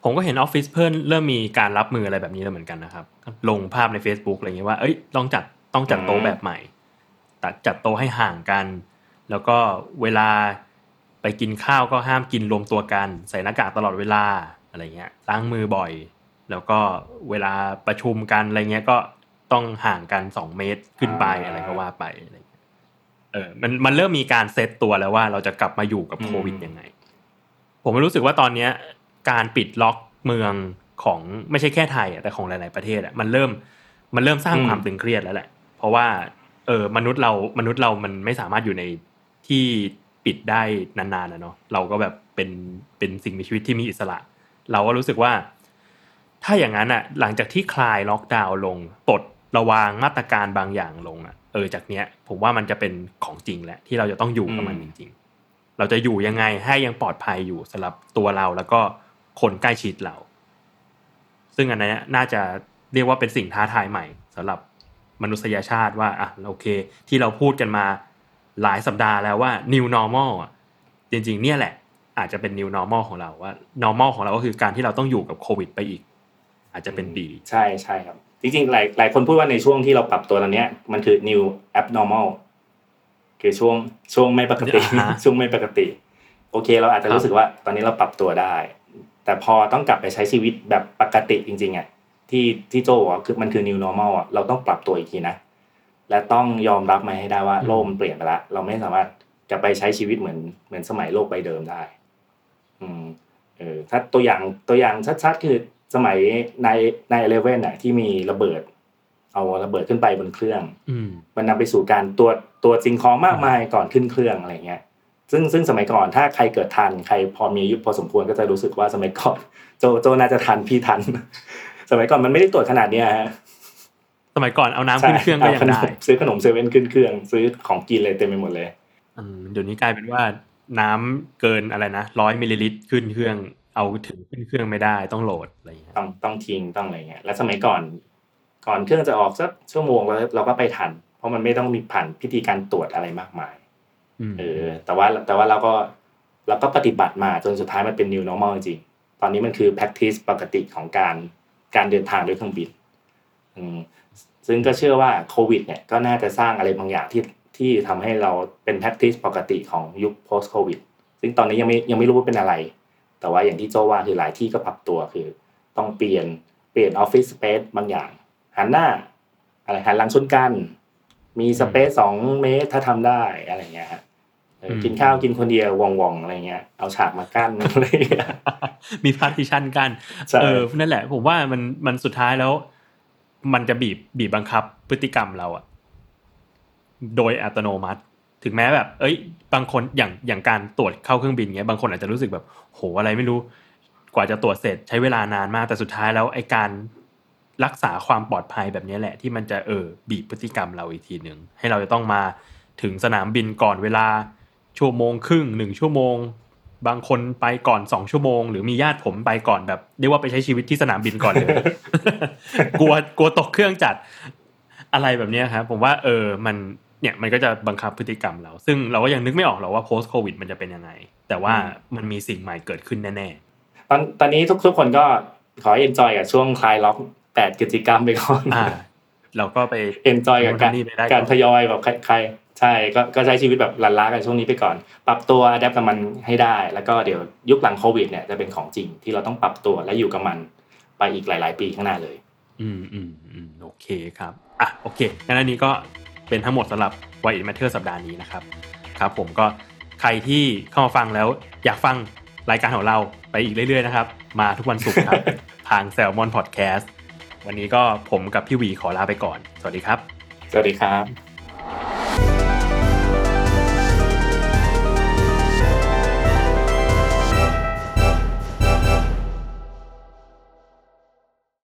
ผมก็เห็นออฟฟิศเพิ่นเริ่มมีการรับมืออะไรแบบนี้แล้วเหมือนกันนะครับลงภาพใน Facebook อะไรอย่างเงี้ยว่าเอ้ยต้องจัดต้องจัดโต๊ะแบบใหม่ตัดจัดโต๊ะให้ห่างกันแล้วก็เวลาไปกินข้าวก็ห้ามกินรวมตัวกันใส่หน้ากากตลอดเวลาอะไรเงี้ยล้างมือบ่อยแล้วก็เวลาประชุมกันอะไรเงี้ยก็ต้องห่างกันสองเมตรขึ้นไปอะไรก็ว่าไปอะไรเงี้ยเออมันมันเริ่มมีการเซตตัวแล้วว่าเราจะกลับมาอยู่กับโควิดยังไงผมรู้สึกว่าตอนเนี้ยการปิดล็อกเมืองของไม่ใช่แค่ไทยอ่ะแต่ของหลายๆประเทศอ่ะมันเริ่มมันเริ่มสร้างความตึงเครียดแล้วแหละเพราะว่าเออมนุษย์เรามนุษย์เรามันไม่สามารถอยู่ในที่ปิดได้นานๆนะเนาะเราก็แบบเป็นเป็นสิ่งมีชีวิตที่มีอิสระเราก็รู้สึกว่าถ้าอย่างนั้นอ่ะหลังจากที่คลายล็อกดาวน์ลงปลดระวางมาตรการบางอย่างลงอ่ะเออจากเนี้ยผมว่ามันจะเป็นของจริงแหละที่เราจะต้องอยู่กับมันจริงๆเราจะอยู่ยังไงให้ยังปลอดภัยอยู่สำหรับตัวเราแล้วก็คนใกล้ชิดเราซึ่งอันนี้น่าจะเรียกว่าเป็นสิ่งท้าทายใหม่สำหรับ มนุษยชาติว่าอ่ะโอเคที่เราพูดกันมาหลายสัปดาห์แล้วว่า new normal อ่ะจริงๆเนี่ยแหละอาจจะเป็น new normal ของเราว่า normal ของเราก็คือการที่เราต้องอยู่กับโควิดไปอีกอาจจะเป็นปีใช่ใช่ครับจริงๆหลายหลายคนพูดว่าในช่วงที่เราปรับตัวตอนเนี้ยมันคือ new abnormal คือช่วงช่วงไม่ปกติ ช่วงไม่ปกติโอเคเราอาจจะรู้สึกว่าตอนนี้เราปรับตัวได้แต่พอต้องกลับไปใช้ชีวิตแบบปกติจริงๆอ่ะที่ที่โจบอกคือมันคือ new normal อ่ะเราต้องปรับตัวอีกทีนะและต้องยอมรับมันให้ได้ว่าโลกมันเปลี่ยนไปละเราไม่สามารถกลับไปใช้ชีวิตเหมือนเหมือนสมัยโลกใบเดิมได้อืมเออถ้าตัวอย่างตัวอย่างชัดๆคือสมัยในในสิบเอ็ดน่ะที่มีระเบิดเอาระเบิดขึ้นไปบนเครื่องอืมมันนำไปสู่การตรวจตรวจสิ่งของมากมายก่อนขึ้นเครื่องอะไรเงี้ยซึ่งซึ่งสมัยก่อนถ้าใครเกิดทันใครพอมีอายุพอสมควรก็จะรู้สึกว่าสมัยก่อนโจโจน่าจะทันพี่ทันสมัยก่อนมันไม่ได้ตรวจขนาดเนี้ยฮะสมัยก่อนเอาน้ำขึ้นเครื่องก็ยังได้ซื้อขนมเซเว่นขึ้นเครื่องซื้อของกินอะไรเต็มไปหมดเลยอืมเดี๋ยวนี้กลายเป็นว่าน้ำเกินอะไรนะหนึ่งร้อยมิลลิลิตรขึ้นเครื่องเอาถึงขึ้นเครื่องไม่ได้ต้องโหลดอะไรอย่างเงี้ยต้องต้องทิ้งต้องอะไรเงี้ยแล้วสมัยก่อนก่อนเครื่องจะออกสักชั่วโมงแล้วเราก็ไปทันเพราะมันไม่ต้องมีผ่านพิธีการตรวจอะไรมากมายเออแต่ว่าแต่ว่าเราก็เราก็ปฏิบัติมาจนสุดท้ายมันเป็น new normal จริงตอนนี้มันคือ practice ปกติของการการเดินทางด้วยเครื่องบินอืมซึ่งก็เชื่อว่าโควิดเนี่ยก็น่าจะสร้างอะไรบางอย่างที่ที่ทำให้เราเป็น practice ปกติของยุค post covid ซึ่งตอนนี้ยังไม่ยังไม่รู้ว่าเป็นอะไรแต่ว่าอย่างที่โจว่าคือหลายที่ก็ปรับตัวคือต้องเปลี่ยนเปลี่ยน office space บางอย่างหันหน้าอะไรหันหลังชนกันมีสเปซสองเมตรถ้าทำได้อะไรเงี้ยฮะกินข้าวกินคนเดียวว่องๆอะไรเงี้ยเอาฉากมากั้นอะไรมีพาร์ทิชั่นกั้นเออนั่นแหละผมว่ามันมันสุดท้ายแล้วมันจะบีบบีบบังคับพฤติกรรมเราอะโดยอัตโนมัติถึงแม้แบบเอ้ยบางคนอย่างอย่างการตรวจเข้าเครื่องบินเงี้ยบางคนอาจจะรู้สึกแบบโหอะไรไม่รู้กว่าจะตรวจเสร็จใช้เวลานานมากแต่สุดท้ายแล้วไอ้การรักษาความปลอดภัยแบบนี้แหละที่มันจะเออบีบพฤติกรรมเราอีกทีนึงให้เราจะต้องมาถึงสนามบินก่อนเวลาชั่วโมงครึ่งหนึ่งชั่วโมงบางคนไปก่อนสองชั่วโมงหรือมีญาติผมไปก่อนแบบเรียกว่าไปใช้ชีวิตที่สนามบินก่อนเลย กลัวกลัวตกเครื่องจัดอะไรแบบนี้ครับผมว่าเออมันเนี่ยมันก็จะบังคับพฤติกรรมเราซึ่งเราก็ยังนึกไม่ออกหรอกว่า post covid มันจะเป็นยังไงแต่ว่ามันมีสิ่งใหม่เกิดขึ้นแน่ๆตอนตอนนี้ทุกๆคนก็ขอ enjoy กับช่วงคลายล็อกแปดกิจกรรมไปก่อนอ่าเราก็ไปเอนจอยกับการการทยอยแบบใครใช่ก็ก็ใช้ชีวิตแบบลันล้ากันช่วงนี้ไปก่อนปรับตัวอัดแอปกับมันให้ได้แล้วก็เดี๋ยวยุคหลังโควิดเนี่ยจะเป็นของจริงที่เราต้องปรับตัวและอยู่กับมันไปอีกหลายๆปีข้างหน้าเลยอืมอืมอืมโอเคครับอ่ะโอเคงั้นอันนี้ก็เป็นทั้งหมดสำหรับ Why It Matter สัปดาห์นี้นะครับครับผมก็ใครที่เข้ามาฟังแล้วอยากฟังรายการของเราไปอีกเรื่อยๆนะครับมาทุกวันศุกร์ครับทาง Salmon Podcastวันนี้ก็ผมกับพี่หวีขอลาไปก่อนสวัสดีครับสวัสดีครับ